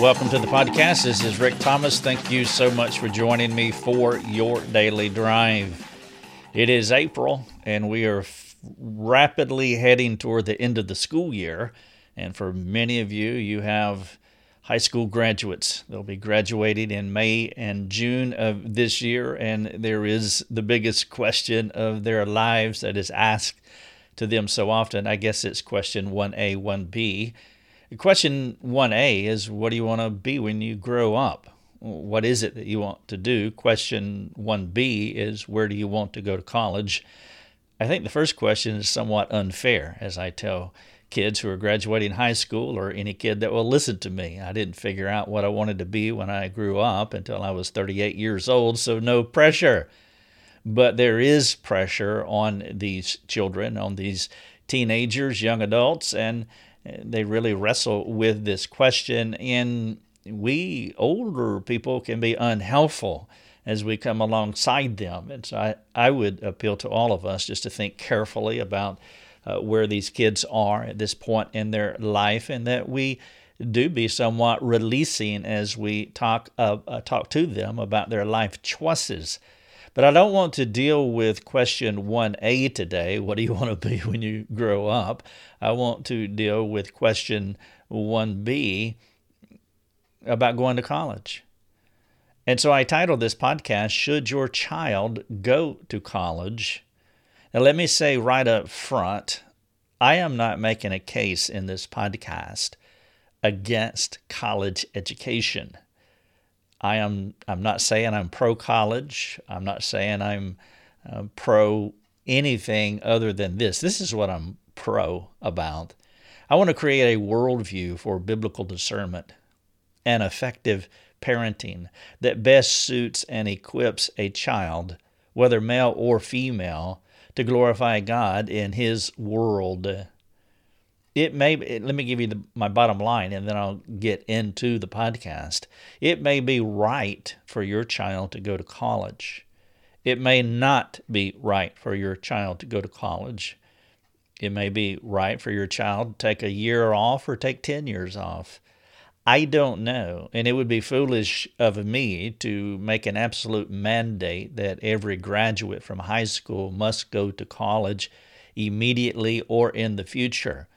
Welcome to the podcast. This is Rick Thomas. Thank you so much for joining me for your daily drive. It is April, and we are rapidly heading toward the end of the school year. And for many of you, you have high school graduates. They'll be graduating in May and June of this year, and there is the biggest question of their lives that is asked to them so often. I guess it's question 1A, 1B. Question 1A is, what do you want to be when you grow up? What is it that you want to do? Question 1B is, where do you want to go to college? I think the first question is somewhat unfair, as I tell kids who are graduating high school or any kid that will listen to me. I didn't figure out what I wanted to be when I grew up until I was 38 years old, so no pressure. But there is pressure on these children, on these teenagers, young adults, and they really wrestle with this question, and we older people can be unhelpful as we come alongside them. And so I would appeal to all of us just to think carefully about where these kids are at this point in their life, and that we do be somewhat releasing as we talk to them about their life choices. But I don't want to deal with question 1A today, what do you want to be when you grow up? I want to deal with question 1B about going to college. And so I titled this podcast, Should Your Child Go to College? Now let me say right up front, I am not making a case in this podcast against college education. I'm not saying I'm pro-college. I'm not saying I'm pro anything other than this. This is what I'm pro about. I want to create a worldview for biblical discernment and effective parenting that best suits and equips a child, whether male or female, to glorify God in His world. Let me give you my bottom line, and then I'll get into the podcast. It may be right for your child to go to college. It may not be right for your child to go to college. It may be right for your child to take a year off or take 10 years off. I don't know, and it would be foolish of me to make an absolute mandate that every graduate from high school must go to college immediately or in the future.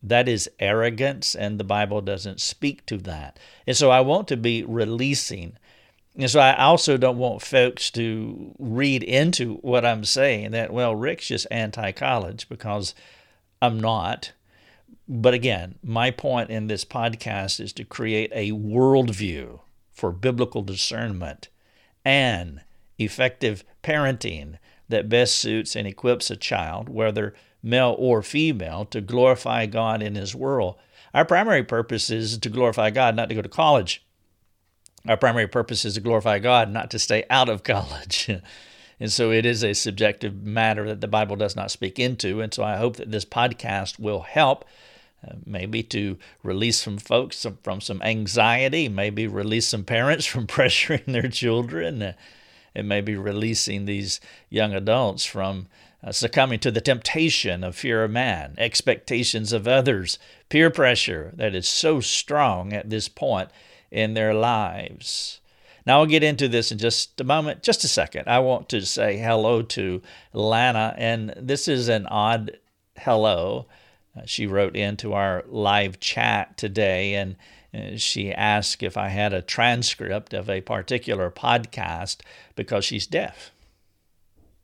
That is arrogance, and the Bible doesn't speak to that. And so I want to be releasing. And so I also don't want folks to read into what I'm saying that, well, Rick's just anti-college, because I'm not. But again, my point in this podcast is to create a worldview for biblical discernment and effective parenting that best suits and equips a child, whether male or female, to glorify God in His world. Our primary purpose is to glorify God, not to go to college. Our primary purpose is to glorify God, not to stay out of college. And so it is a subjective matter that the Bible does not speak into. And so I hope that this podcast will help maybe to release some folks from some anxiety, maybe release some parents from pressuring their children, and maybe releasing these young adults from succumbing to the temptation of fear of man, expectations of others, peer pressure that is so strong at this point in their lives. Now, I'll get into this in just a moment, just a second. I want to say hello to Lana, and this is an odd hello. She wrote into our live chat today, and she asked if I had a transcript of a particular podcast because she's deaf.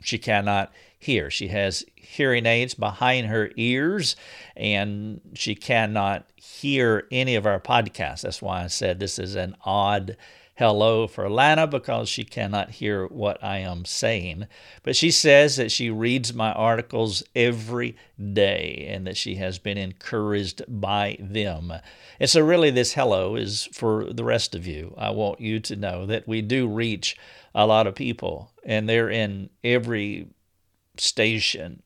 She cannot hear. She has hearing aids behind her ears, and she cannot hear any of our podcasts. That's why I said this is an odd hello for Lana, because she cannot hear what I am saying. But she says that she reads my articles every day and that she has been encouraged by them. And so really this hello is for the rest of you. I want you to know that we do reach a lot of people, and they're in every station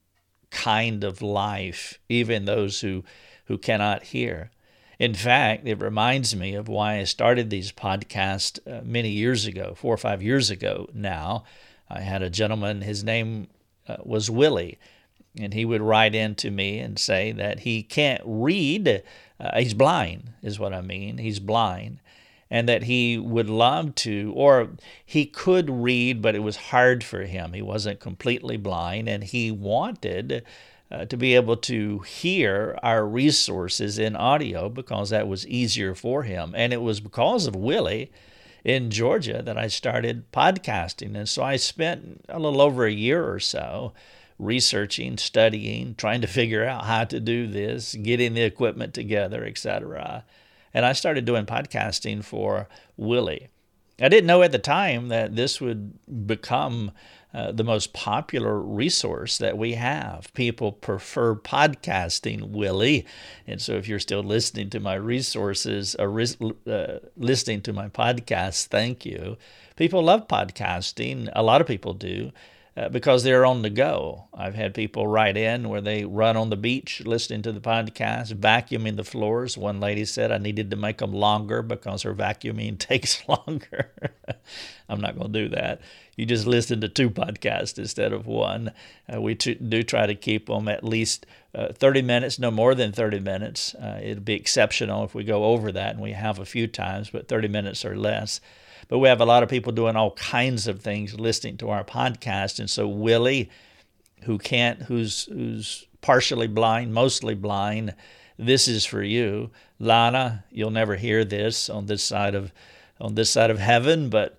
kind of life, even those who cannot hear. In fact, it reminds me of why I started these podcasts many years ago, 4 or 5 years ago now. I had a gentleman, his name was Willie, And he would write into me and say that he can't read. He's blind is what I mean. He's blind. And that he would love to, or he could read, but it was hard for him. He wasn't completely blind, and he wanted to be able to hear our resources in audio because that was easier for him. And it was because of Willie in Georgia that I started podcasting. And so I spent a little over a year or so researching, studying, trying to figure out how to do this, getting the equipment together, etc. And I started doing podcasting for Willie. I didn't know at the time that this would become the most popular resource that we have. People prefer podcasting, Willie. And so if you're still listening to my resources, listening to my podcast, thank you. People love podcasting. A lot of people do. Because they're on the go. I've had people write in where they run on the beach listening to the podcast, vacuuming the floors. One lady said I needed to make them longer because her vacuuming takes longer. I'm not going to do that. You just listen to two podcasts instead of one. We do try to keep them at least 30 minutes, no more than 30 minutes. It'd be exceptional if we go over that, and we have a few times, but 30 minutes or less. But we have a lot of people doing all kinds of things listening to our podcast. And so Willie, who's partially blind, mostly blind, this is for you. Lana, you'll never hear this on this side of heaven, but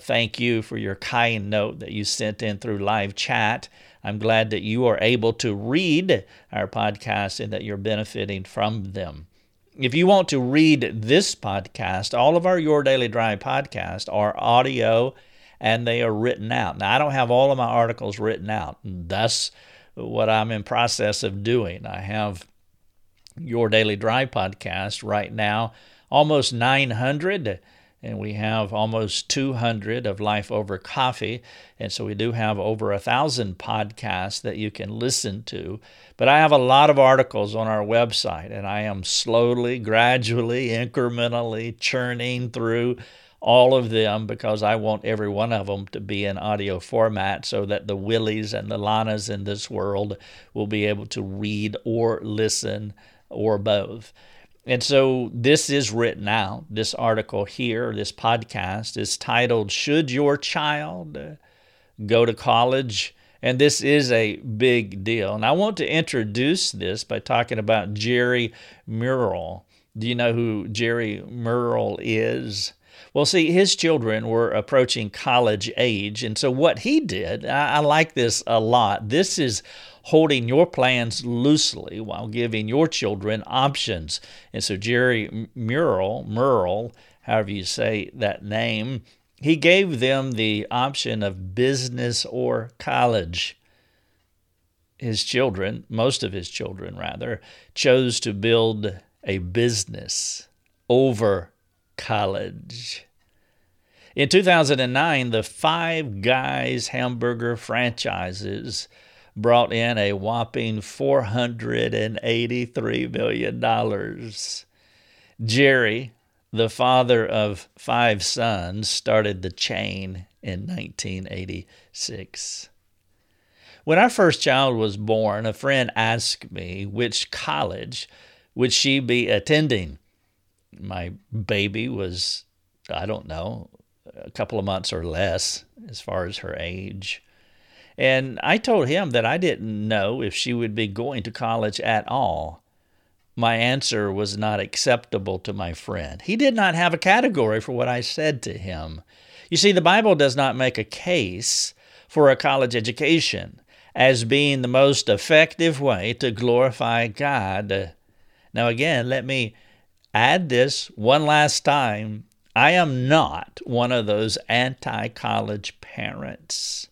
thank you for your kind note that you sent in through live chat. I'm glad that you are able to read our podcast and that you're benefiting from them. If you want to read this podcast, all of our Your Daily Drive podcasts are audio and they are written out. Now, I don't have all of my articles written out. That's what I'm in process of doing. I have Your Daily Drive podcast right now, almost 900, and we have almost 200 of Life Over Coffee. And so we do have over 1,000 podcasts that you can listen to. But I have a lot of articles on our website, and I am slowly, gradually, incrementally churning through all of them because I want every one of them to be in audio format so that the Willies and the Lanas in this world will be able to read or listen or both. And so this is written out. This article here, this podcast, is titled, Should Your Child Go to College? And this is a big deal. And I want to introduce this by talking about Jerry Murrell. Do you know who Jerry Murrell is? Well, see, his children were approaching college age. And so what he did, I like this a lot. This is holding your plans loosely while giving your children options. And so Jerry Murrell, however you say that name, he gave them the option of business or college. His children, most of his children rather, chose to build a business over college. In 2009, the Five Guys hamburger franchises brought in a whopping $483 million. Jerry, the father of five sons, started the chain in 1986. When our first child was born, a friend asked me which college would she be attending. My baby was, I don't know, a couple of months or less as far as her age. And I told him that I didn't know if she would be going to college at all. My answer was not acceptable to my friend. He did not have a category for what I said to him. You see, the Bible does not make a case for a college education as being the most effective way to glorify God. Now again, let me add this one last time. I am not one of those anti-college parents.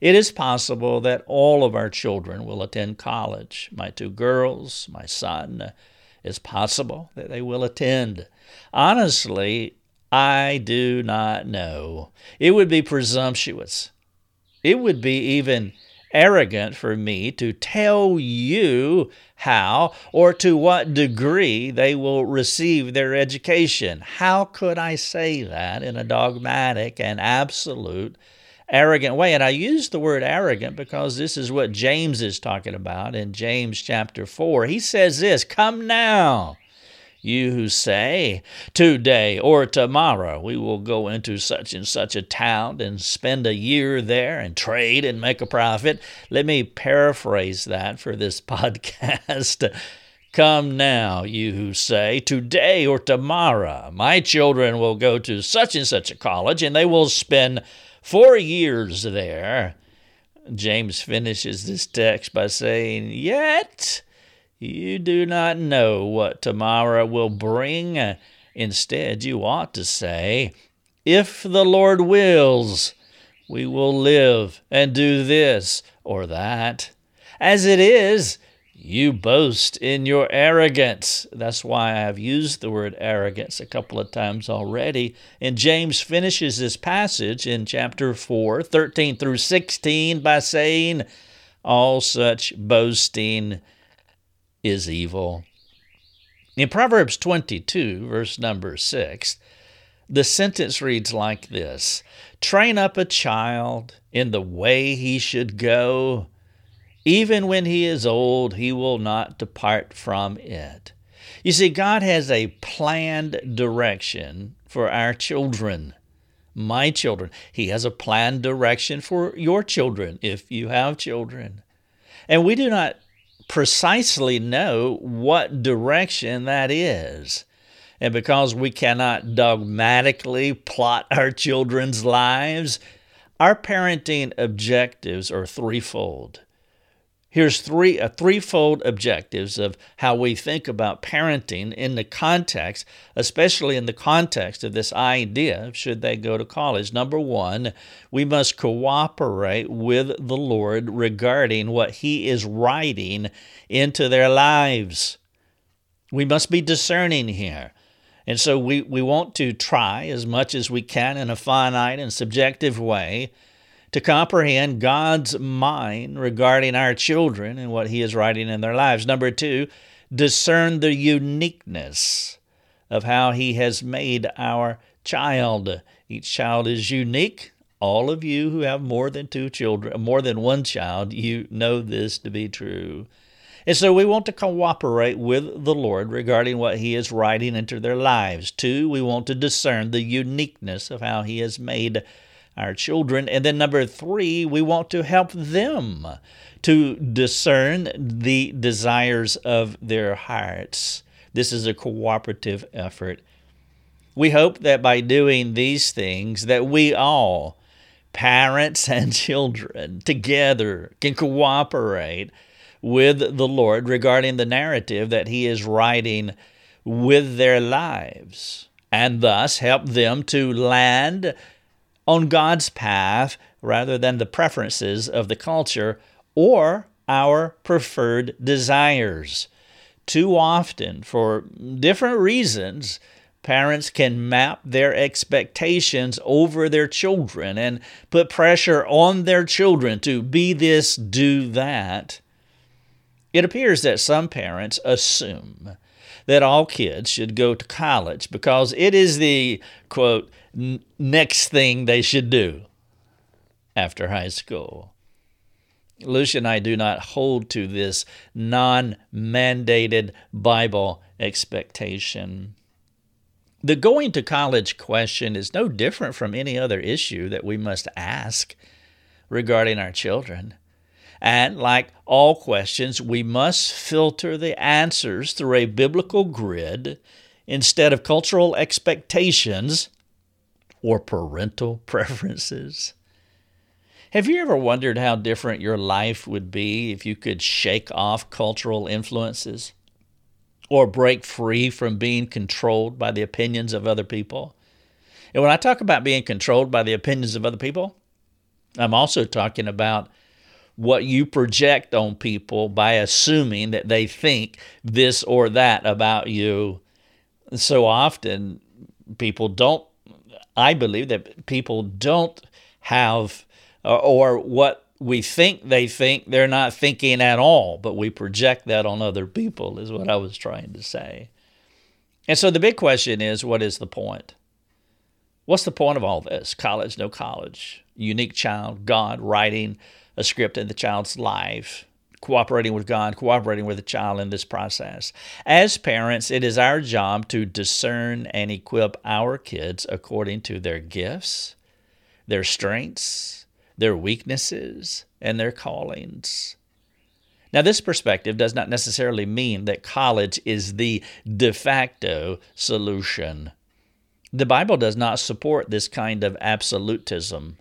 It is possible that all of our children will attend college. My two girls, my son, it's possible that they will attend. Honestly, I do not know. It would be presumptuous. It would be even arrogant for me to tell you how or to what degree they will receive their education. How could I say that in a dogmatic and absolute arrogant way. And I use the word arrogant because this is what James is talking about in James chapter 4. He says this, "Come now, you who say, today or tomorrow we will go into such and such a town and spend a year there and trade and make a profit." Let me paraphrase that for this podcast. "Come now, you who say, today or tomorrow, my children will go to such and such a college and they will spend 4 years there." James finishes this text by saying, "Yet you do not know what tomorrow will bring. Instead, you ought to say, if the Lord wills, we will live and do this or that. As it is, you boast in your arrogance." That's why I've used the word arrogance a couple of times already. And James finishes this passage in chapter 4, 13 through 16 by saying, "All such boasting is evil." In Proverbs 22, verse number 6, the sentence reads like this, "Train up a child in the way he should go. Even when he is old, he will not depart from it." You see, God has a planned direction for our children, my children. He has a planned direction for your children, if you have children. And we do not precisely know what direction that is. And because we cannot dogmatically plot our children's lives, our parenting objectives are threefold. Here's threefold objectives of how we think about parenting in the context, especially in the context of this idea of should they go to college. Number one, we must cooperate with the Lord regarding what He is writing into their lives. We must be discerning here. And so we want to try as much as we can in a finite and subjective way to comprehend God's mind regarding our children and what He is writing in their lives. Number two, discern the uniqueness of how He has made our child. Each child is unique. All of you who have more than one child, you know this to be true. And so we want to cooperate with the Lord regarding what He is writing into their lives. Two, we want to discern the uniqueness of how He has made our children. And then number three, we want to help them to discern the desires of their hearts. This is a cooperative effort. We hope that by doing these things that we all, parents and children, together can cooperate with the Lord regarding the narrative that He is writing with their lives, and thus help them to land on God's path rather than the preferences of the culture or our preferred desires. Too often, for different reasons, parents can map their expectations over their children and put pressure on their children to be this, do that. It appears that some parents assume that all kids should go to college because it is the, quote, next thing they should do after high school. Lucia and I do not hold to this non-mandated Bible expectation. The going to college question is no different from any other issue that we must ask regarding our children. And like all questions, we must filter the answers through a biblical grid instead of cultural expectations or parental preferences. Have you ever wondered how different your life would be if you could shake off cultural influences or break free from being controlled by the opinions of other people? And when I talk about being controlled by the opinions of other people, I'm also talking about what you project on people by assuming that they think this or that about you. So often I believe that people don't have, or what we think they think, they're not thinking at all, but we project that on other people is what I was trying to say. And so the big question is, what is the point? What's the point of all this? College, no college, unique child, God writing a script in the child's life, cooperating with God, cooperating with the child in this process. As parents, it is our job to discern and equip our kids according to their gifts, their strengths, their weaknesses, and their callings. Now, this perspective does not necessarily mean that college is the de facto solution. The Bible does not support this kind of absolutism.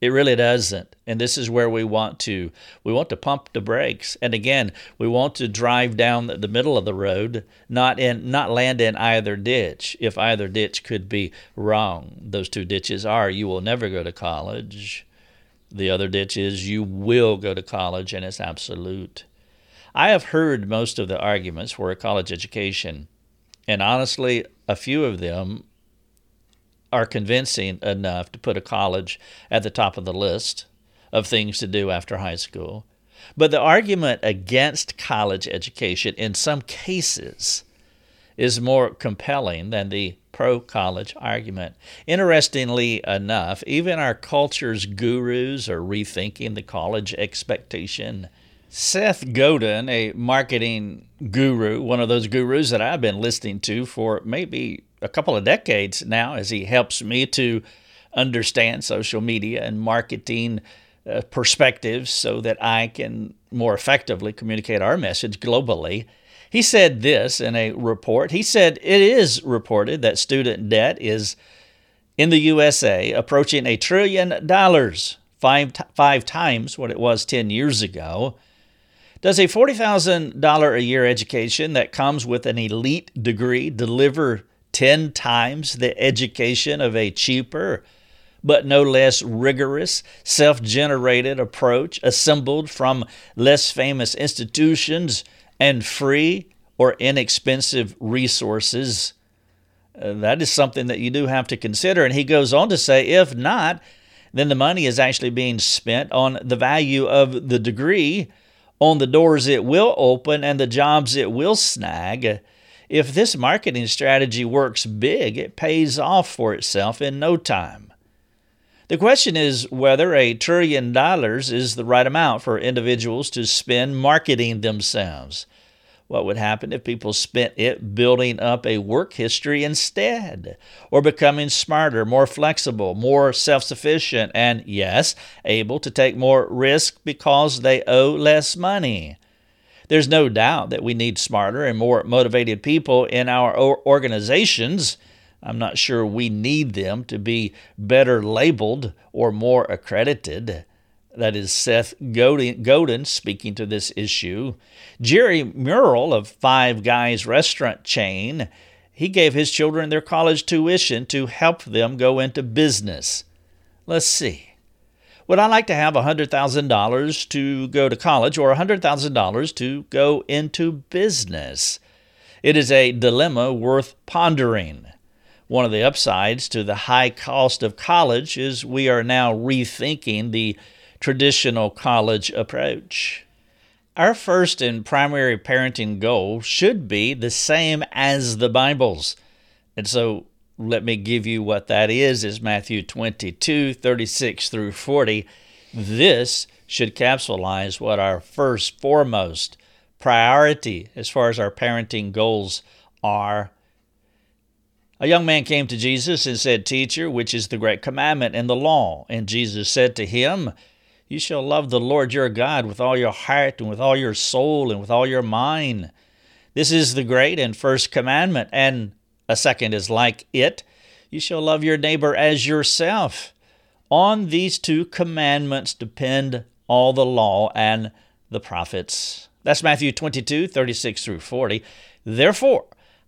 It really doesn't. And this is where we want to pump the brakes. And again, we want to drive down the middle of the road, not land in either ditch, if either ditch could be wrong. Those two ditches are, you will never go to college. The other ditch is, you will go to college, and it's absolute. I have heard most of the arguments for a college education, and honestly, a few of them are convincing enough to put a college at the top of the list of things to do after high school. But the argument against college education in some cases is more compelling than the pro-college argument. Interestingly enough, even our culture's gurus are rethinking the college expectation. Seth Godin, a marketing guru, one of those gurus that I've been listening to for maybe a couple of decades now, as he helps me to understand social media and marketing perspectives so that I can more effectively communicate our message globally. He said this in a report. He said, it is reported that student debt is in the USA approaching $1 trillion, five times what it was 10 years ago. Does a $40,000 a year education that comes with an elite degree deliver 10 times the education of a cheaper, but no less rigorous, self-generated approach assembled from less famous institutions and free or inexpensive resources? That is something that you do have to consider. And he goes on to say, if not, then the money is actually being spent on the value of the degree, on the doors it will open and the jobs it will snag. If this marketing strategy works big, it pays off for itself in no time. The question is whether $1 trillion is the right amount for individuals to spend marketing themselves. What would happen if people spent it building up a work history instead, or becoming smarter, more flexible, more self-sufficient, and yes, able to take more risk because they owe less money? There's no doubt that we need smarter and more motivated people in our organizations. I'm not sure we need them to be better labeled or more accredited. That is Seth Godin speaking to this issue. Jerry Murrell of Five Guys restaurant chain, he gave his children their college tuition to help them go into business. Let's see. Would I like to have $100,000 to go to college or $100,000 to go into business? It is a dilemma worth pondering. One of the upsides to the high cost of college is we are now rethinking the traditional college approach. Our first and primary parenting goal should be the same as the Bible's. And so, let me give you what that is Matthew 22:36-40. This should capsulize what our foremost priority as far as our parenting goals are. A young man came to Jesus and said, "Teacher, which is the great commandment in the law?" And Jesus said to him, "You shall love the Lord your God with all your heart and with all your soul and with all your mind. This is the great and first commandment, and a second is like it. You shall love your neighbor as yourself. On these two commandments depend all the law and the prophets." That's Matthew 22:36-40. Therefore,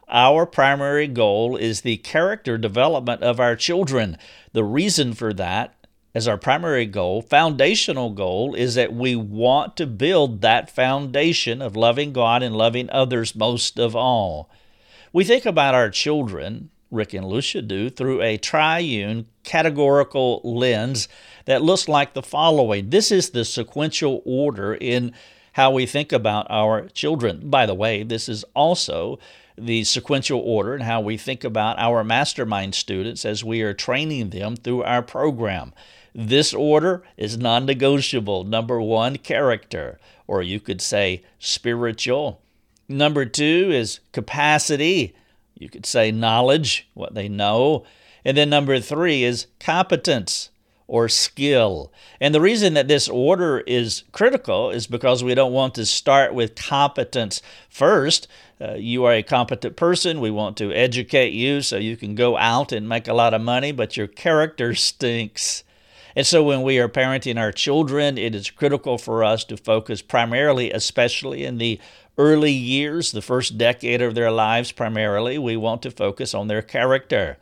our primary goal is the character development of our children. The reason for that as our primary goal, foundational goal, is that we want to build that foundation of loving God and loving others most of all. We think about our children, Rick and Lucia do, through a triune categorical lens that looks like the following. This is the sequential order in how we think about our children. By the way, this is also the sequential order and how we think about our mastermind students as we are training them through our program. This order is non-negotiable. Number one, character, or you could say spiritual. Number two is capacity. You could say knowledge, what they know. And then number three is competence or skill. And the reason that this order is critical is because we don't want to start with competence first. You are a competent person. We want to educate you so you can go out and make a lot of money, but your character stinks. And so when we are parenting our children, it is critical for us to focus primarily, especially in the early years, the first decade of their lives primarily, we want to focus on their character.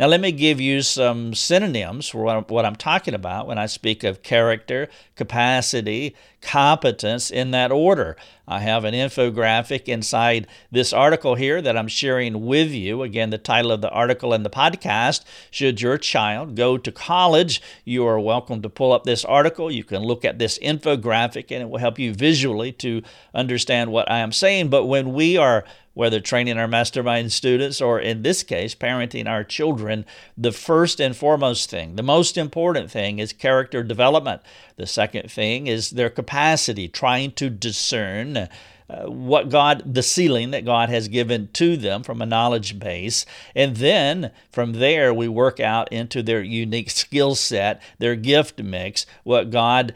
Now, let me give you some synonyms for what I'm talking about when I speak of character, capacity, competence in that order. I have an infographic inside this article here that I'm sharing with you. Again, the title of the article and the podcast, Should Your Child Go to College? You are welcome to pull up this article. You can look at this infographic and it will help you visually to understand what I am saying. But when we are whether training our mastermind students or, in this case, parenting our children, the first and foremost thing, the most important thing is character development. The second thing is their capacity, trying to discern what God, the ceiling that God has given to them from a knowledge base. And then from there, we work out into their unique skill set, their gift mix, what God,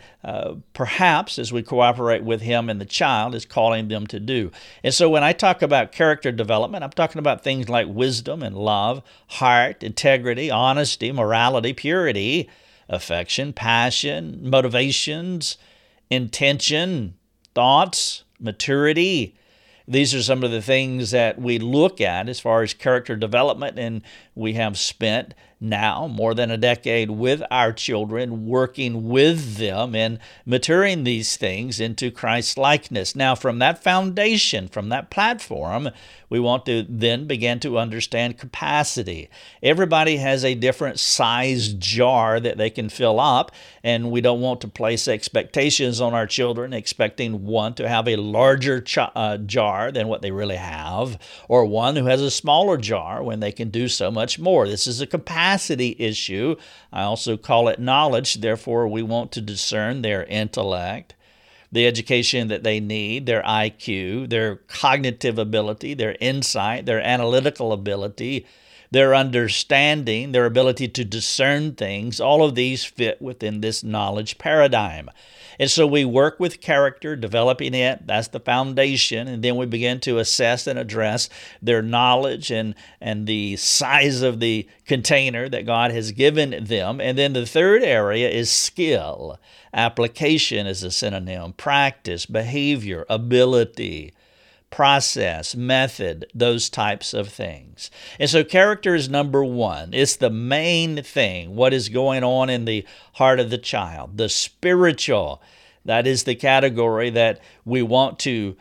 perhaps as we cooperate with Him and the child, is calling them to do. And so when I talk about character development, I'm talking about things like wisdom and love, heart, integrity, honesty, morality, purity, affection, passion, motivations, intention, thoughts, maturity. These are some of the things that we look at as far as character development, and we have spent now more than a decade with our children, working with them and maturing these things into Christ-likeness. Now, from that foundation, from that platform, we want to then begin to understand capacity. Everybody has a different size jar that they can fill up, and we don't want to place expectations on our children, expecting one to have a larger jar than what they really have, or one who has a smaller jar when they can do so much more. This is a capacity issue. I also call it knowledge. Therefore, we want to discern their intellect, the education that they need, their IQ, their cognitive ability, their insight, their analytical ability, their understanding, their ability to discern things. All of these fit within this knowledge paradigm. And so we work with character, developing it. That's the foundation. And then we begin to assess and address their knowledge and the size of the container that God has given them. And then the third area is skill. Application is a synonym. Practice, behavior, ability, process, method, those types of things. And so character is number one. It's the main thing, what is going on in the heart of the child. The spiritual, that is the category that we want to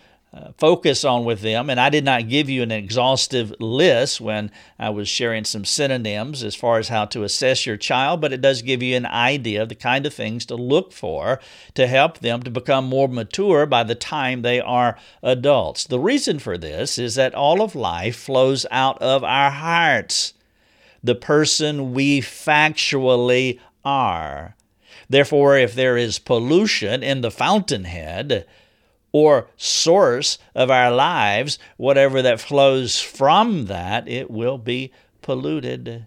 focus on with them. And I did not give you an exhaustive list when I was sharing some synonyms as far as how to assess your child, but it does give you an idea of the kind of things to look for to help them to become more mature by the time they are adults. The reason for this is that all of life flows out of our hearts, the person we factually are. Therefore, if there is pollution in the fountainhead, or source of our lives, whatever that flows from that, it will be polluted.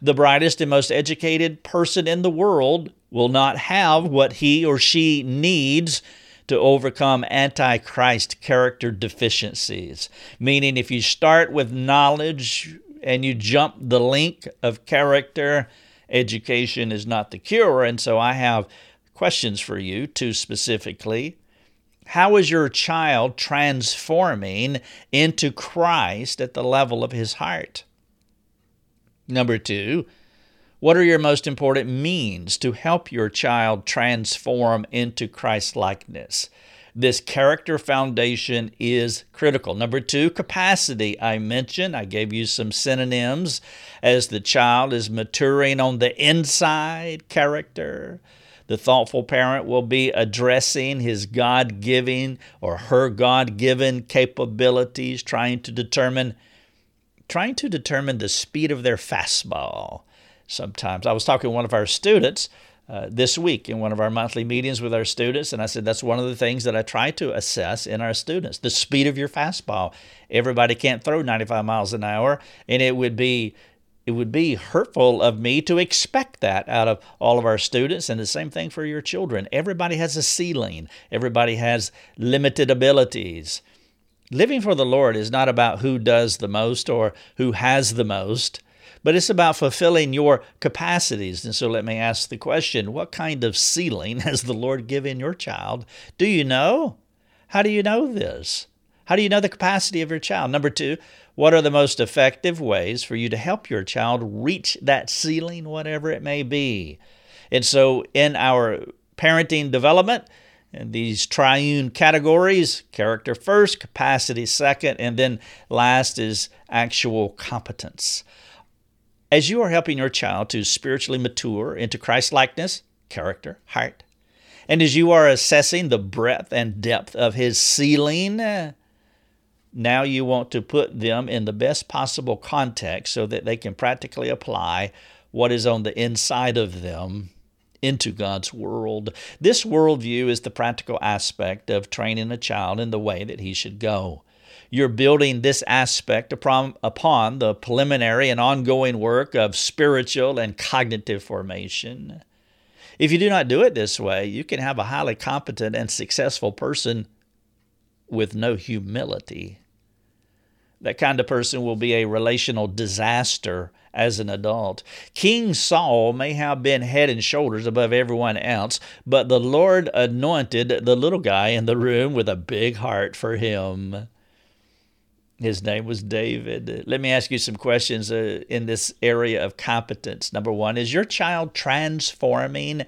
The brightest and most educated person in the world will not have what he or she needs to overcome antichrist character deficiencies. Meaning, if you start with knowledge and you jump the link of character, education is not the cure. And so I have questions for you, two specifically. How is your child transforming into Christ at the level of his heart? Number two, what are your most important means to help your child transform into Christ-likeness? This character foundation is critical. Number two, capacity. I mentioned, I gave you some synonyms. As the child is maturing on the inside, character. The thoughtful parent will be addressing his God-given or her God-given capabilities, trying to determine the speed of their fastball. Sometimes I was talking to one of our students this week in one of our monthly meetings with our students, and I said that's one of the things that I try to assess in our students, the speed of your fastball. Everybody can't throw 95 miles an hour, and it would be hurtful of me to expect that out of all of our students, and the same thing for your children. Everybody has a ceiling. Everybody has limited abilities. Living for the Lord is not about who does the most or who has the most, but it's about fulfilling your capacities. And so let me ask the question, what kind of ceiling has the Lord given your child? Do you know? How do you know this? How do you know the capacity of your child? Number two, what are the most effective ways for you to help your child reach that ceiling, whatever it may be? And so in our parenting development, in these triune categories, character first, capacity second, and then last is actual competence. As you are helping your child to spiritually mature into Christ-likeness, character, heart, and as you are assessing the breadth and depth of his ceiling, now you want to put them in the best possible context so that they can practically apply what is on the inside of them into God's world. This worldview is the practical aspect of training a child in the way that he should go. You're building this aspect upon the preliminary and ongoing work of spiritual and cognitive formation. If you do not do it this way, you can have a highly competent and successful person with no humility. That kind of person will be a relational disaster as an adult. King Saul may have been head and shoulders above everyone else, but the Lord anointed the little guy in the room with a big heart for him. His name was David. Let me ask you some questions in this area of competence. Number one, is your child transforming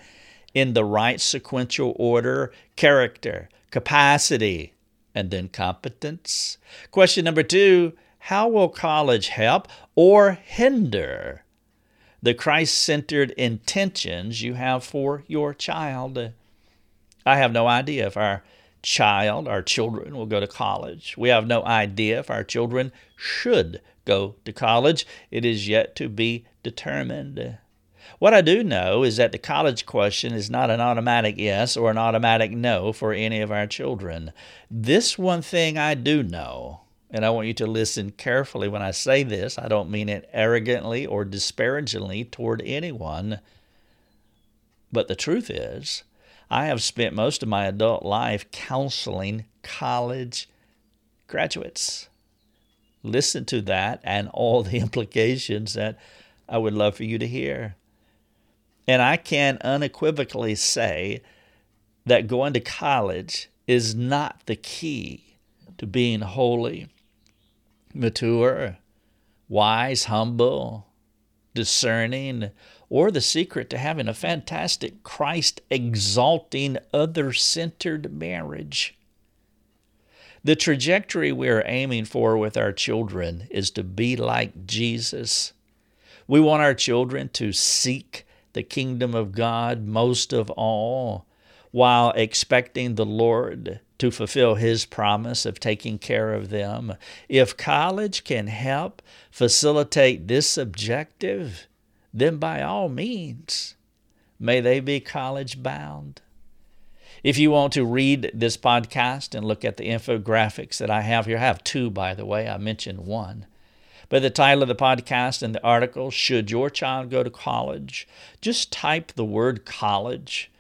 in the right sequential order? Character, capacity, and then competence. Question number two, how will college help or hinder the Christ-centered intentions you have for your child? I have no idea if our children will go to college. We have no idea if our children should go to college. It is yet to be determined. What I do know is that the college question is not an automatic yes or an automatic no for any of our children. This one thing I do know, and I want you to listen carefully when I say this. I don't mean it arrogantly or disparagingly toward anyone. But the truth is, I have spent most of my adult life counseling college graduates. Listen to that and all the implications that I would love for you to hear. And I can unequivocally say that going to college is not the key to being holy, mature, wise, humble, discerning, or the secret to having a fantastic, Christ-exalting, other-centered marriage. The trajectory we are aiming for with our children is to be like Jesus. We want our children to seek the kingdom of God most of all, while expecting the Lord to fulfill His promise of taking care of them. If college can help facilitate this objective, then by all means, may they be college-bound. If you want to read this podcast and look at the infographics that I have here, I have two, by the way, I mentioned one. But the title of the podcast and the article, Should Your Child Go to College? Just type the word college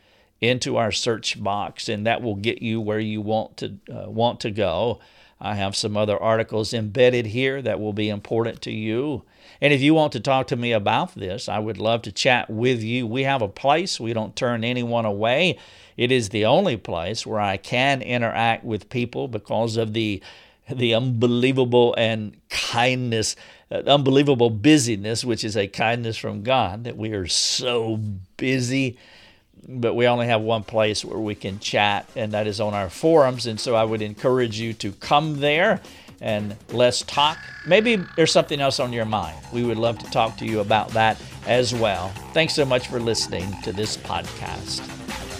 into our search box, and that will get you where you want to go. I have some other articles embedded here that will be important to you. And if you want to talk to me about this, I would love to chat with you. We have a place. We don't turn anyone away. It is the only place where I can interact with people because of the unbelievable busyness, which is a kindness from God, that we are so busy. But we only have one place where we can chat, and that is on our forums. And so I would encourage you to come there and let's talk. Maybe there's something else on your mind. We would love to talk to you about that as well. Thanks so much for listening to this podcast.